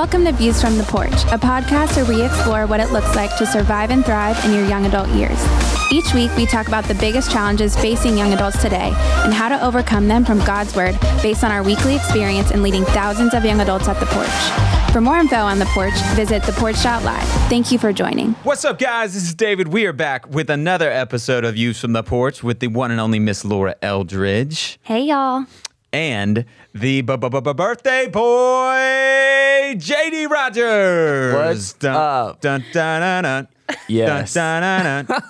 Welcome to Views from the Porch, a podcast where we explore what it looks like to survive and thrive in your young adult years. Each week, we talk about the biggest challenges facing young adults today and how to overcome them from God's Word based on our weekly experience in leading thousands of young adults at the porch. For more info on the porch, visit theporch.live. Thank you for joining. What's up, guys? This is David. We are back with another episode of Views from the Porch with the one and only Miss Laura Eldridge. Hey, y'all. And the birthday boy, JD Rogers. What's up? Dun, dun, dun, dun, dun. Yes. Dun, dun, dun,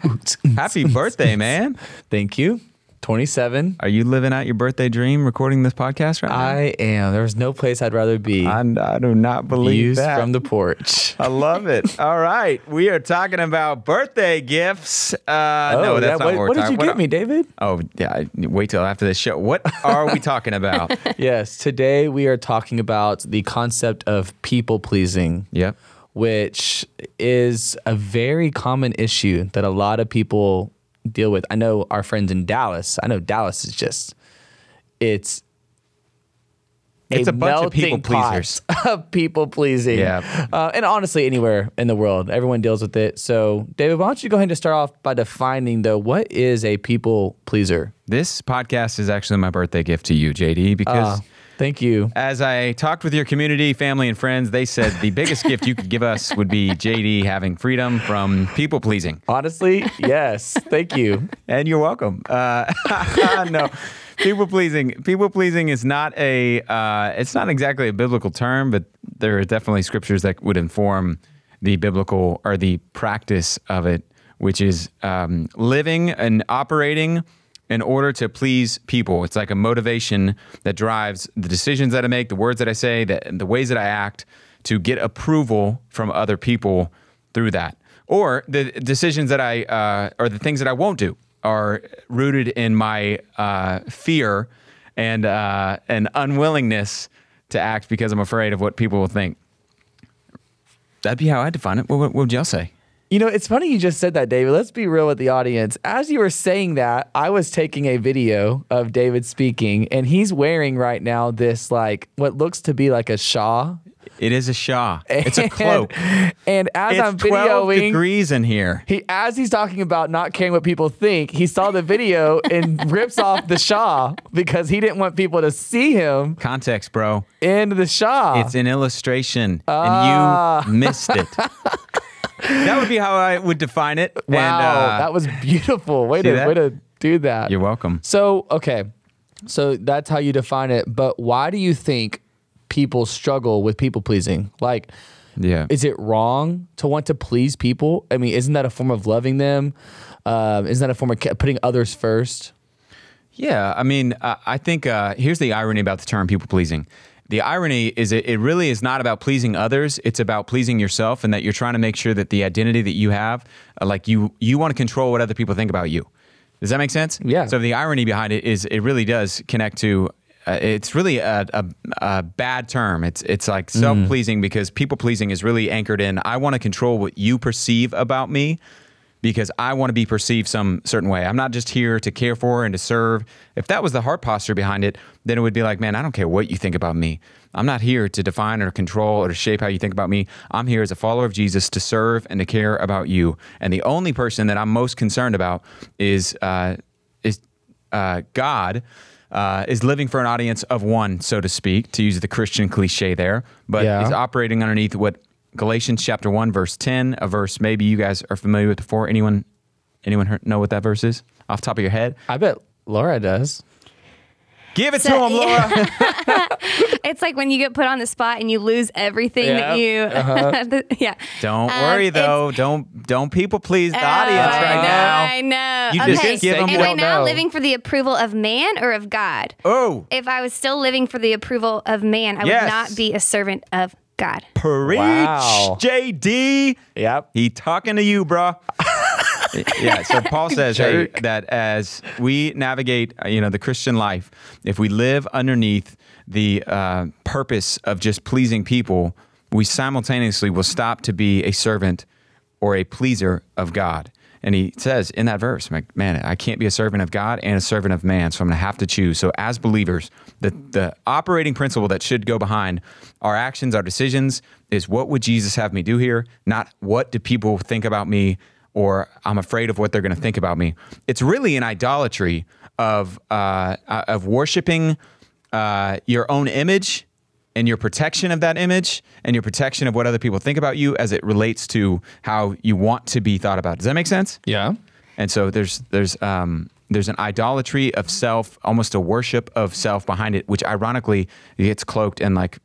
dun. Happy birthday, man. Thank you. 27. Are you living out your birthday dream recording this podcast right now? I am. There's no place I'd rather be. I do not believe Views that. Views from the porch. I love it. All right. We are talking about birthday gifts. No, that's not what we're talking about. What did you get me, David? Oh, yeah. Wait till after this show. What are we talking about? Yes. Today we are talking about the concept of people pleasing. Yep. Which is a very common issue that a lot of people deal with. I know our friends in Dallas. I know Dallas is just, it's a bunch of people pleasers. People pleasing. Yeah. And honestly, anywhere in the world, everyone deals with it. So David, why don't you go ahead and start off by defining though, what is a people pleaser? This podcast is actually my birthday gift to you, JD, because thank you. As I talked with your community, family, and friends, they said the biggest gift you could give us would be JD having freedom from people pleasing. Honestly, yes. Thank you. And you're welcome. No, people pleasing is not it's not exactly a biblical term, but there are definitely scriptures that would inform the biblical or the practice of it, which is living and operating in order to please people. It's like a motivation that drives the decisions that I make, the words that I say, the ways that I act, to get approval from other people through that. Or the decisions that or the things that I won't do are rooted in my fear and unwillingness to act because I'm afraid of what people will think. That'd be how I define it. What would y'all say? You know, it's funny you just said that, David. Let's be real with the audience. As you were saying that, I was taking a video of David speaking, and he's wearing right now this, like, what looks to be like a shawl. It is a shawl. It's a cloak. And as I'm videoing, it's 12 degrees in here. As he's talking about not caring what people think, he saw the video and rips off the shawl because he didn't want people to see him. Context, bro. In the shawl. It's an illustration, and you missed it. That would be how I would define it. Wow, that was beautiful. Way to do that. You're welcome. So, okay. So that's how you define it. But why do you think people struggle with people pleasing? Like, yeah, is it wrong to want to please people? I mean, isn't that a form of loving them? Isn't that a form of putting others first? Yeah. I mean, I think here's the irony about the term people pleasing. The irony is it really is not about pleasing others. It's about pleasing yourself, and that you're trying to make sure that the identity that you have, like you want to control what other people think about you. Does that make sense? Yeah. So the irony behind it is it really does connect to, it's really a bad term. It's like self-pleasing, because people-pleasing is really anchored in, I want to control what you perceive about me, because I want to be perceived some certain way. I'm not just here to care for and to serve. If that was the heart posture behind it, then it would be like, man, I don't care what you think about me. I'm not here to define or control or to shape how you think about me. I'm here as a follower of Jesus to serve and to care about you. And the only person that I'm most concerned about is God. Is living for an audience of one, so to speak, to use the Christian cliche there, but is operating underneath what Galatians chapter 1, verse 10, a verse maybe you guys are familiar with before. Anyone know what that verse is off the top of your head? I bet Laura does. Give it to him, Laura. It's like when you get put on the spot and you lose everything that you... Yeah. Don't worry, though. Don't people please the audience right now. I know. You just give them. Am I now living for the approval of man or of God? Oh. If I was still living for the approval of man, I would not be a servant of God. Preach, wow. JD. Yep. He talking to you, bro. Yeah. So Paul says that as we navigate, the Christian life, if we live underneath the purpose of just pleasing people, we simultaneously will stop to be a servant or a pleaser of God. And he says in that verse, man, I can't be a servant of God and a servant of man, so I'm going to have to choose. So as believers, the operating principle that should go behind our actions, our decisions, is what would Jesus have me do here? Not what do people think about me, or I'm afraid of what they're going to think about me. It's really an idolatry of worshiping your own image and your protection of that image and your protection of what other people think about you as it relates to how you want to be thought about. Does that make sense? Yeah. And so there's an idolatry of self, almost a worship of self behind it, which ironically gets cloaked in like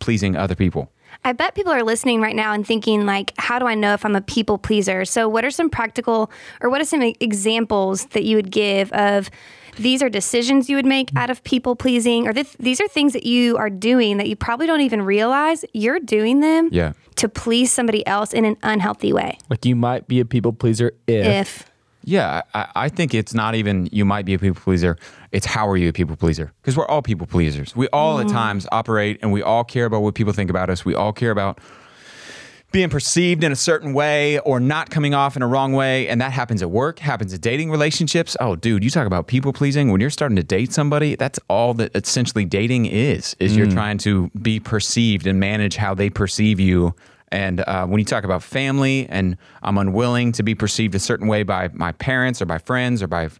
pleasing other people. I bet people are listening right now and thinking like, how do I know if I'm a people pleaser? So what are some practical, or what are some examples that you would give of these are decisions you would make out of people pleasing, or these are things that you are doing that you probably don't even realize you're doing them to please somebody else in an unhealthy way? Like you might be a people pleaser if. Yeah, I think it's not even you might be a people pleaser. It's how are you a people pleaser? Because we're all people pleasers. We all at times operate, and we all care about what people think about us. We all care about being perceived in a certain way or not coming off in a wrong way. And that happens at work, happens at dating relationships. Oh, dude, you talk about people pleasing. When you're starting to date somebody, that's all that essentially dating is you're trying to be perceived and manage how they perceive you. And when you talk about family, and I'm unwilling to be perceived a certain way by my parents or by friends or by,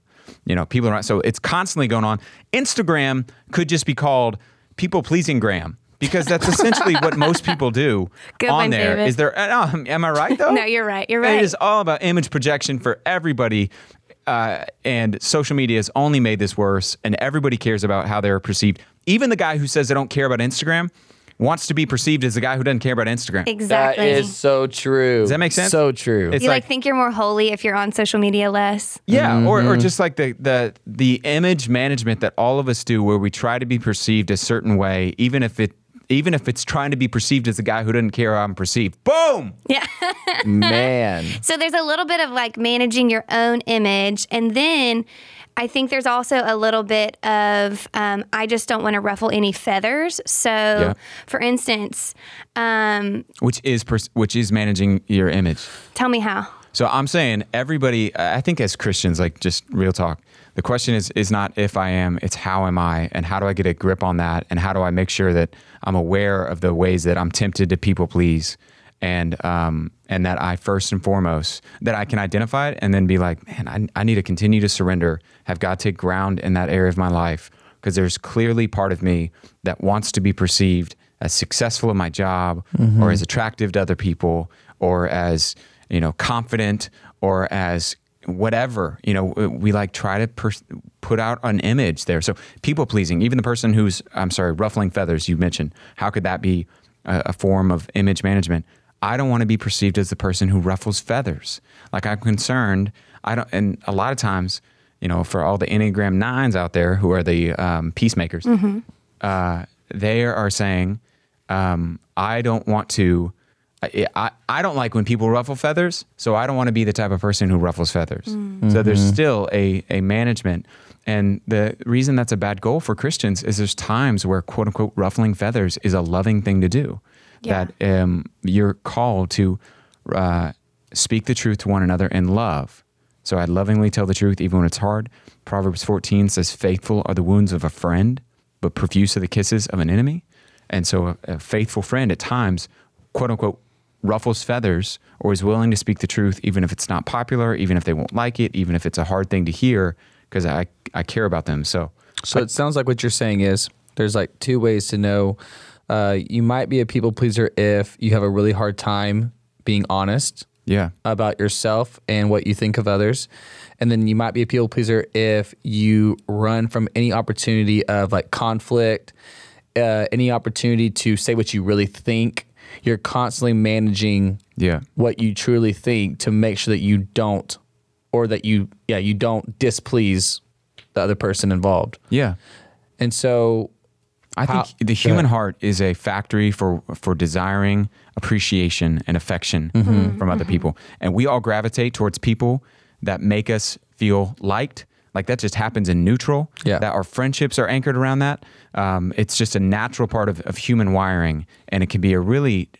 people around. So it's constantly going on. Instagram could just be called people pleasing gram, because that's essentially what most people do on there. David. Am I right though? No, you're right. You're right. It is all about image projection for everybody. And social media has only made this worse, and everybody cares about how they're perceived. Even the guy who says they don't care about Instagram wants to be perceived as the guy who doesn't care about Instagram. Exactly. That is so true. Does that make sense? So true. It's you like think you're more holy if you're on social media less. Yeah, or just like the image management that all of us do, where we try to be perceived a certain way, even if it's trying to be perceived as a guy who doesn't care how I'm perceived. Boom! Yeah. Man. So there's a little bit of like managing your own image, and then I think there's also a little bit of, I just don't want to ruffle any feathers. So for instance, which is managing your image. Tell me how. So I'm saying everybody, I think as Christians, like just real talk, the question is not if I am, it's how am I, and how do I get a grip on that? And how do I make sure that I'm aware of the ways that I'm tempted to people please? And that I first and foremost, that I can identify it and then be like, man, I need to continue to surrender, have God take ground in that area of my life, because there's clearly part of me that wants to be perceived as successful in my job or as attractive to other people or as, confident or as whatever. We like try to put out an image there. So people pleasing, even the person who's, ruffling feathers you mentioned, how could that be a form of image management? I don't want to be perceived as the person who ruffles feathers. Like I'm concerned, and a lot of times, for all the Enneagram 9s out there who are the peacemakers, they are saying, I don't like when people ruffle feathers, so I don't want to be the type of person who ruffles feathers. So there's still a management. And the reason that's a bad goal for Christians is there's times where quote unquote ruffling feathers is a loving thing to do. Yeah. That you're called to speak the truth to one another in love. So I lovingly tell the truth even when it's hard. Proverbs 14 says, faithful are the wounds of a friend, but profuse are the kisses of an enemy. And so a faithful friend at times, quote unquote, ruffles feathers or is willing to speak the truth even if it's not popular, even if they won't like it, even if it's a hard thing to hear, because I care about them. So it sounds like what you're saying is there's like two ways to know you might be a people pleaser if you have a really hard time being honest about yourself and what you think of others. And then you might be a people pleaser if you run from any opportunity of like conflict, any opportunity to say what you really think. You're constantly managing what you truly think to make sure that you don't, or that you don't displease the other person involved. Yeah. And so I think the human heart is a factory for desiring appreciation and affection from other people. And we all gravitate towards people that make us feel liked. Like that just happens in neutral, that our friendships are anchored around that. It's just a natural part of human wiring, and it can be a really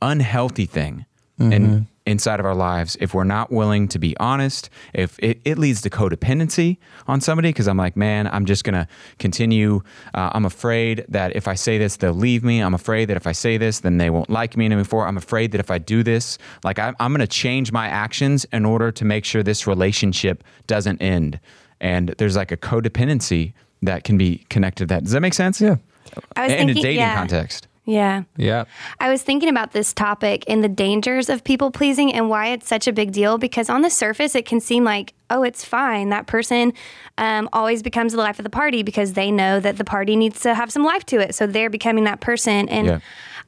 unhealthy thing. And inside of our lives, if we're not willing to be honest, if it leads to codependency on somebody, because I'm like, man, I'm just going to continue. I'm afraid that if I say this, they'll leave me. I'm afraid that if I say this, then they won't like me anymore. I'm afraid that if I do this, like I'm going to change my actions in order to make sure this relationship doesn't end. And there's like a codependency that can be connected to that. Does that make sense? Yeah. In a dating context. Yeah. Yeah. I was thinking about this topic and the dangers of people pleasing and why it's such a big deal, because on the surface, it can seem like, oh, it's fine. That person always becomes the life of the party because they know that the party needs to have some life to it. So they're becoming that person. And yeah.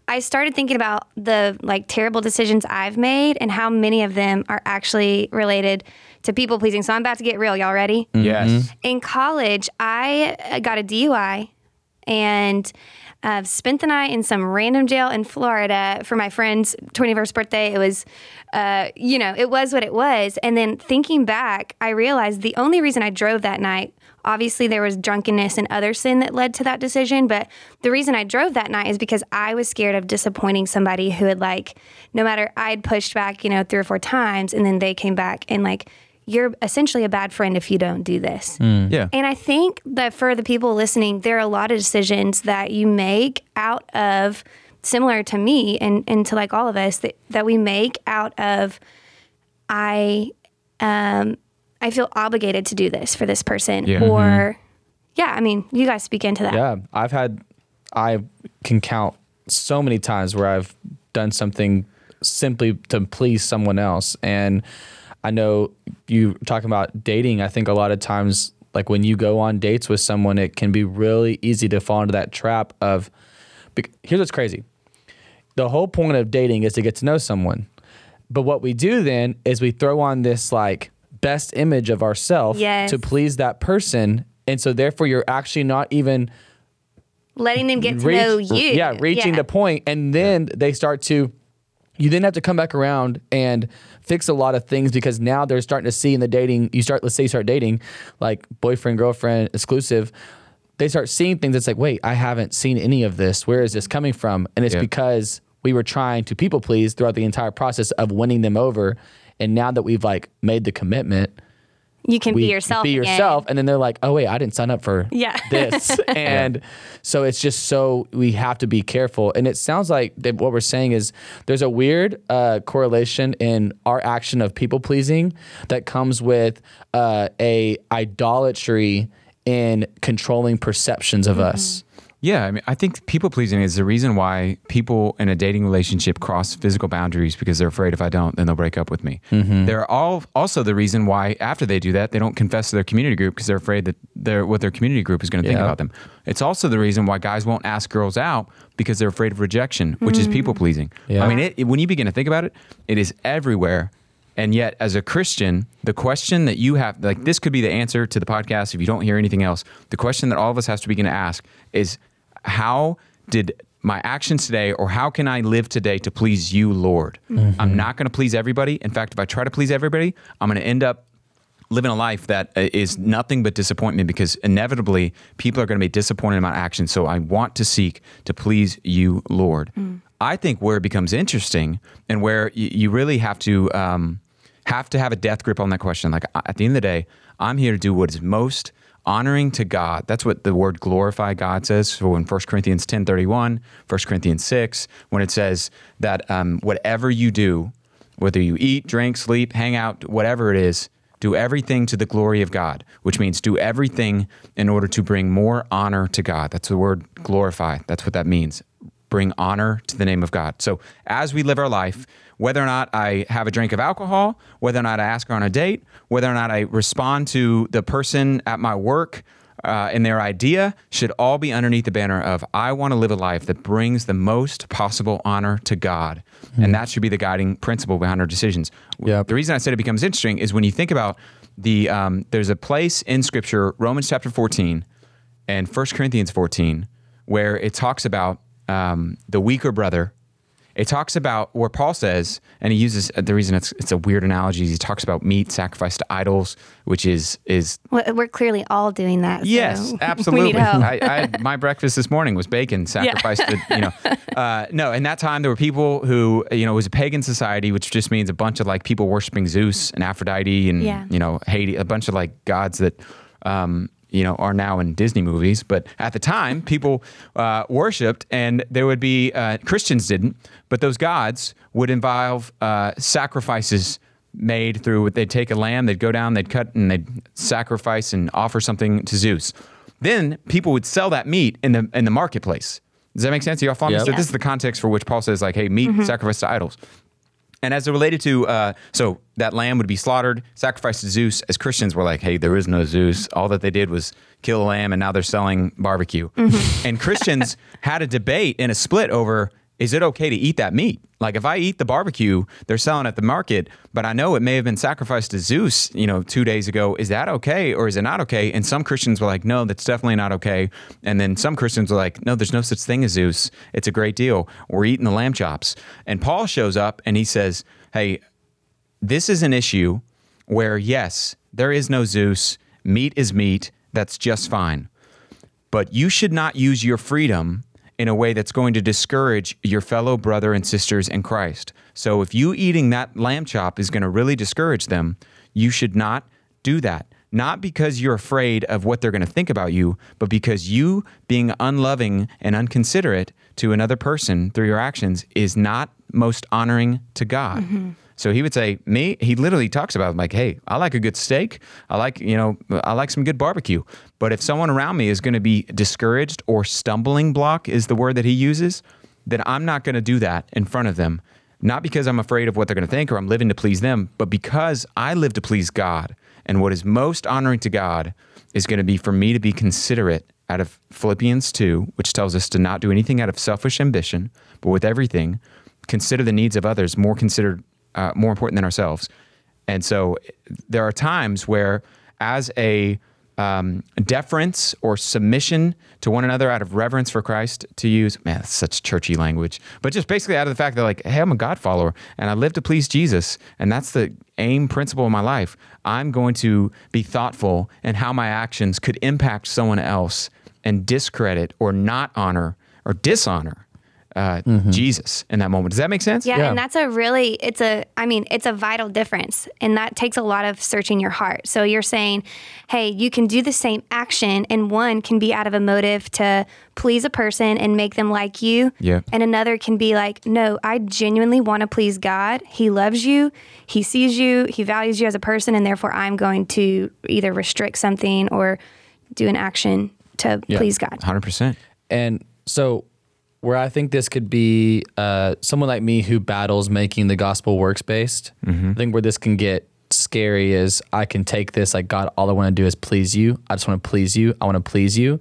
I started thinking about the like terrible decisions I've made and how many of them are actually related to people pleasing. So I'm about to get real. Y'all ready? Mm-hmm. Yes. In college, I got a DUI and I've spent the night in some random jail in Florida for my friend's 21st birthday. It was, it was what it was. And then thinking back, I realized the only reason I drove that night, obviously there was drunkenness and other sin that led to that decision, but the reason I drove that night is because I was scared of disappointing somebody who had no matter, I'd pushed back, 3 or 4 times, and then they came back and you're essentially a bad friend if you don't do this. Mm. Yeah. And I think that for the people listening, there are a lot of decisions that you make out of, similar to me and to all of us, that we make out of, I feel obligated to do this for this person. Yeah. Or, you guys speak into that. Yeah, I can count so many times where I've done something simply to please someone else. And I know you talking about dating. I think a lot of times, when you go on dates with someone, it can be really easy to fall into that trap of, here's what's crazy. The whole point of dating is to get to know someone. But what we do then is we throw on this best image of ourselves to please that person. And so therefore you're actually not even letting them get to know you. Yeah. Reaching the point. And then they start to, you then have to come back around and fix a lot of things, because now they're starting to see in the dating, let's say you start dating boyfriend, girlfriend, exclusive. They start seeing things that's wait, I haven't seen any of this. Where is this coming from? And it's because we were trying to people please throughout the entire process of winning them over. And now that we've made the commitment, you can be yourself. Be yourself. Again. And then they're like, oh, wait, I didn't sign up for this. And so it's just we have to be careful. And it sounds like that what we're saying is there's a weird correlation in our action of people pleasing that comes with a idolatry in controlling perceptions of us. Yeah, I think people pleasing is the reason why people in a dating relationship cross physical boundaries, because they're afraid if I don't, then they'll break up with me. Mm-hmm. They're also the reason why after they do that, they don't confess to their community group, because they're afraid that what their community group is going to think about them. It's also the reason why guys won't ask girls out, because they're afraid of rejection, which is people pleasing. Yeah. I mean, when you begin to think about it, it is everywhere. And yet, as a Christian, the question that you have, this could be the answer to the podcast if you don't hear anything else. The question that all of us have to begin to ask is, how did my actions today, or how can I live today to please you, Lord? Mm-hmm. I'm not going to please everybody. In fact, if I try to please everybody, I'm going to end up living a life that is nothing but disappointment, because inevitably people are going to be disappointed in my actions. So I want to seek to please you, Lord. Mm. I think where it becomes interesting and where you really have to have a death grip on that question. At the end of the day, I'm here to do what is most honoring to God. That's what the word glorify God says. So in 1 Corinthians 10:31, 1 Corinthians 6, when it says that whatever you do, whether you eat, drink, sleep, hang out, whatever it is, do everything to the glory of God, which means do everything in order to bring more honor to God. That's the word glorify. That's what that means. Bring honor to the name of God. So as we live our life, whether or not I have a drink of alcohol, whether or not I ask her on a date, whether or not I respond to the person at my work and their idea, should all be underneath the banner of, I want to live a life that brings the most possible honor to God. Mm-hmm. And that should be the guiding principle behind our decisions. Yep. The reason I said it becomes interesting is when you think about there's a place in Scripture, Romans chapter 14 and 1 Corinthians 14, where it talks about the weaker brother. It talks about where Paul says, and he uses the reason it's a weird analogy. He talks about meat sacrificed to idols, which is we're clearly all doing that. Yes, so absolutely. We need help. I my breakfast this morning was bacon sacrificed to, no, in that time there were people who, it was a pagan society, which just means a bunch of like people worshiping Zeus and Aphrodite and Hades, a bunch of like gods that are now in Disney movies. But at the time, people worshipped, and there would be, Christians didn't, but those gods would involve sacrifices made through, they'd take a lamb, they'd go down, they'd cut, and they'd sacrifice and offer something to Zeus. Then people would sell that meat in the marketplace. Does that make sense? Y'all follow me? So this is the context for which Paul says, like, hey, meat sacrificed to idols. And as it related to, so that lamb would be slaughtered, sacrificed to Zeus. As Christians, we're like, hey, there is no Zeus. All that they did was kill a lamb, and now they're selling barbecue. Mm-hmm. And Christians had a debate and a split over, is it okay to eat that meat? Like, if I eat the barbecue they're selling at the market, but I know it may have been sacrificed to Zeus, 2 days ago, is that okay or is it not okay? And some Christians were like, no, that's definitely not okay. And then some Christians were like, no, there's no such thing as Zeus. It's a great deal. We're eating the lamb chops. And Paul shows up and he says, hey, this is an issue where, yes, there is no Zeus. Meat is meat. That's just fine. But you should not use your freedom in a way that's going to discourage your fellow brother and sisters in Christ. So if you eating that lamb chop is going to really discourage them, you should not do that. Not because you're afraid of what they're going to think about you, but because you being unloving and unconsiderate to another person through your actions is not most honoring to God. Mm-hmm. So he would say, he literally talks about, like, hey, I like a good steak. I like some good barbecue. But if someone around me is going to be discouraged, or stumbling block is the word that he uses, then I'm not going to do that in front of them. Not because I'm afraid of what they're going to think or I'm living to please them, but because I live to please God. And what is most honoring to God is going to be for me to be considerate, out of Philippians 2, which tells us to not do anything out of selfish ambition, but with everything, consider the needs of others more important than ourselves. And so there are times where, as a deference or submission to one another out of reverence for Christ, to use, man, that's such churchy language, but just basically out of the fact that, like, hey, I'm a God follower and I live to please Jesus, and that's the aim principle of my life. I'm going to be thoughtful in how my actions could impact someone else and discredit or not honor or dishonor Jesus in that moment. Does that make sense? Yeah, and that's it's a vital difference. And that takes a lot of searching your heart. So you're saying, hey, you can do the same action, and one can be out of a motive to please a person and make them like you. Yeah. And another can be like, no, I genuinely want to please God. He loves you. He sees you. He values you as a person. And therefore I'm going to either restrict something or do an action to please God. 100%. And so, where I think this could be someone like me who battles making the gospel works-based, I think where this can get scary is, I can take this like, God, all I want to do is please you. I just want to please you. I want to please you.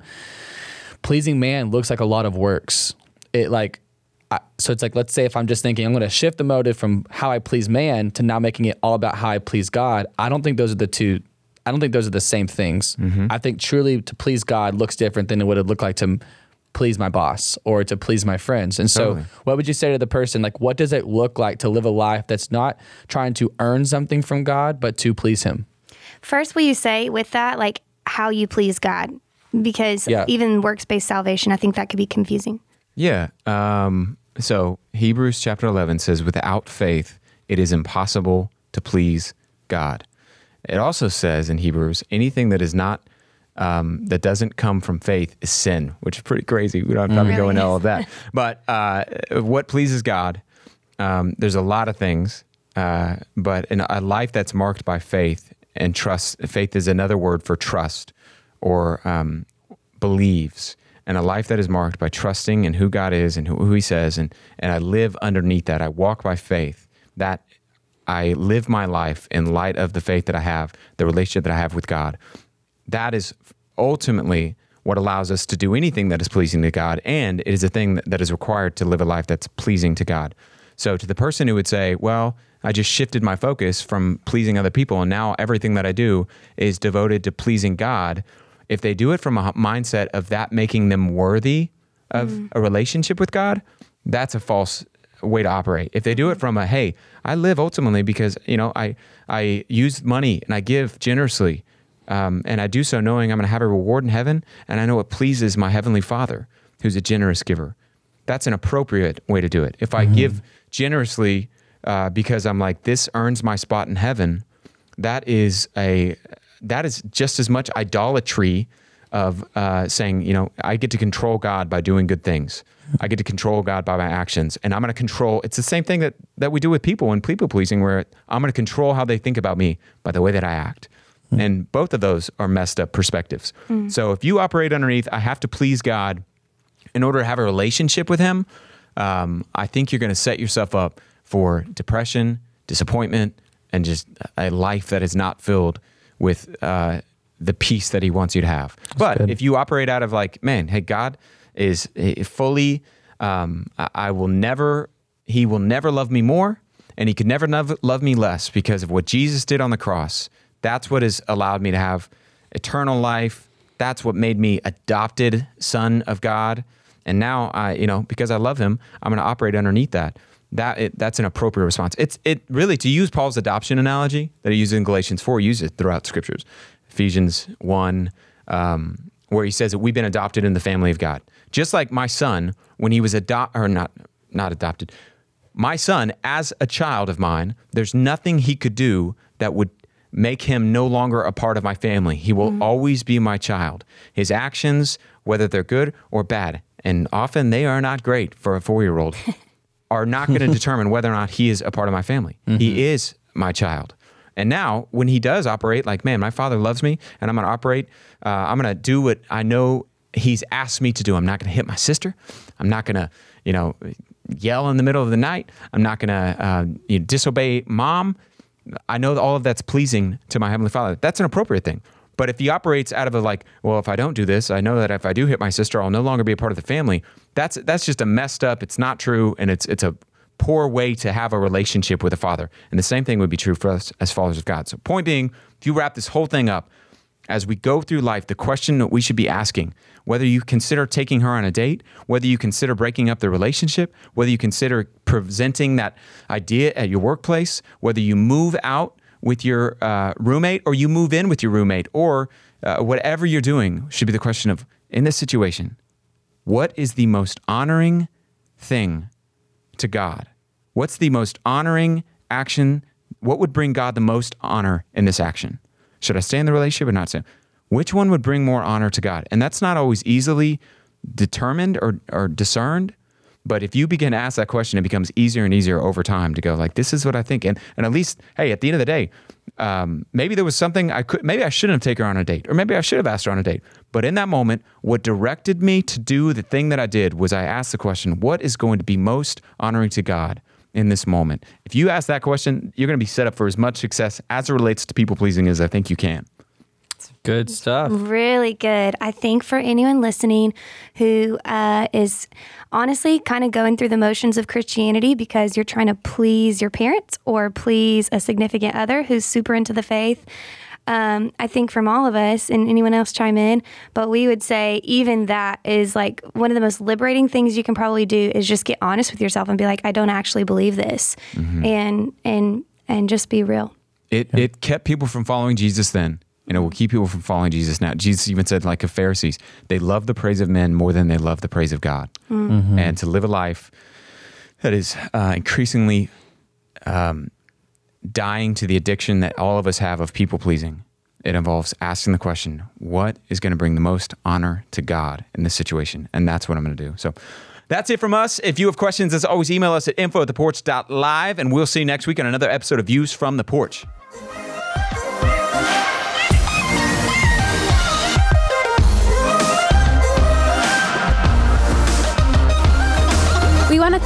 Pleasing man looks like a lot of works. So it's like, let's say if I'm just thinking, I'm going to shift the motive from how I please man to now making it all about how I please God. I don't think those are the same things. Mm-hmm. I think truly to please God looks different than what it looked like to please my boss or to please my friends. And so what would you say to the person? Like, what does it look like to live a life that's not trying to earn something from God, but to please him? First, will you say with that, like, how you please God? Because even works-based salvation, I think that could be confusing. Yeah. So Hebrews chapter 11 says, without faith, it is impossible to please God. It also says in Hebrews, anything that is not that doesn't come from faith is sin, which is pretty crazy. We don't have time to go into all of that. But what pleases God, there's a lot of things, but in a life that's marked by faith and trust, faith is another word for trust or believes, and a life that is marked by trusting in who God is and who he says, and I live underneath that. I walk by faith, that I live my life in light of the faith that I have, the relationship that I have with God. That is ultimately what allows us to do anything that is pleasing to God, and it is a thing that is required to live a life that's pleasing to God. So to the person who would say, well, I just shifted my focus from pleasing other people, and now everything that I do is devoted to pleasing God, if they do it from a mindset of that making them worthy of a relationship with God, that's a false way to operate. If they do it from a, hey, I live ultimately because, you know, I use money and I give generously, and I do so knowing I'm going to have a reward in heaven, and I know it pleases my heavenly Father, who's a generous giver. That's an appropriate way to do it. If I give generously because I'm like, this earns my spot in heaven, that is just as much idolatry of saying, you know, I get to control God by doing good things. I get to control God by my actions, and I'm going to control. It's the same thing that we do with people in people pleasing, where I'm going to control how they think about me by the way that I act. And both of those are messed up perspectives. So if you operate underneath, I have to please God in order to have a relationship with him, I think you're going to set yourself up for depression, disappointment, and just a life that is not filled with the peace that he wants you to have. But if you operate out of like, man, hey, God is fully, he will never love me more, and he could never love me less because of what Jesus did on the cross. That's what has allowed me to have eternal life. That's what made me adopted son of God. And now I, you know, because I love him, I'm going to operate underneath that. That's an appropriate response. It really, to use Paul's adoption analogy that he uses in Galatians 4, he uses it throughout scriptures. Ephesians 1, where he says that we've been adopted in the family of God. Just like my son, when he was not adopted, my son as a child of mine, there's nothing he could do that would make him no longer a part of my family. He will always be my child. His actions, whether they're good or bad, and often they are not great for a 4-year-old, are not going to determine whether or not he is a part of my family. He is my child. And now when he does operate like, man, my father loves me and I'm going to operate, I'm going to do what I know he's asked me to do. I'm not going to hit my sister. I'm not going to, you know, yell in the middle of the night. I'm not going to disobey mom. I know that all of that's pleasing to my heavenly Father. That's an appropriate thing. But if he operates out of a like, well, if I don't do this, I know that if I do hit my sister, I'll no longer be a part of the family. That's just a messed up. It's not true, and it's a poor way to have a relationship with a father. And the same thing would be true for us as followers of God. So point being, if you wrap this whole thing up, as we go through life, the question that we should be asking, whether you consider taking her on a date, whether you consider breaking up the relationship, whether you consider presenting that idea at your workplace, whether you move out with your roommate or you move in with your roommate, or whatever you're doing, should be the question of, in this situation, what is the most honoring thing to God? What's the most honoring action? What would bring God the most honor in this action? Should I stay in the relationship or not stay? Which one would bring more honor to God? And that's not always easily determined or discerned. But if you begin to ask that question, it becomes easier and easier over time to go like, this is what I think. And at least, hey, at the end of the day, maybe there was something maybe I shouldn't have taken her on a date, or maybe I should have asked her on a date. But in that moment, what directed me to do the thing that I did was I asked the question, what is going to be most honoring to God in this moment? If you ask that question, you're going to be set up for as much success as it relates to people pleasing as I think you can. Good stuff. Really good. I think for anyone listening who is honestly kind of going through the motions of Christianity because you're trying to please your parents or please a significant other who's super into the faith, I think from all of us, and anyone else chime in, but we would say even that is like one of the most liberating things you can probably do is just get honest with yourself and be like, I don't actually believe this, and just be real. It kept people from following Jesus then, and it will keep people from following Jesus now. Jesus even said, like the Pharisees, they love the praise of men more than they love the praise of God. And to live a life that is increasingly... dying to the addiction that all of us have of people pleasing. It involves asking the question, what is going to bring the most honor to God in this situation? And that's what I'm going to do. So that's it from us. If you have questions, as always, email us at info@theporch.live, and we'll see you next week on another episode of Views from the Porch. We want to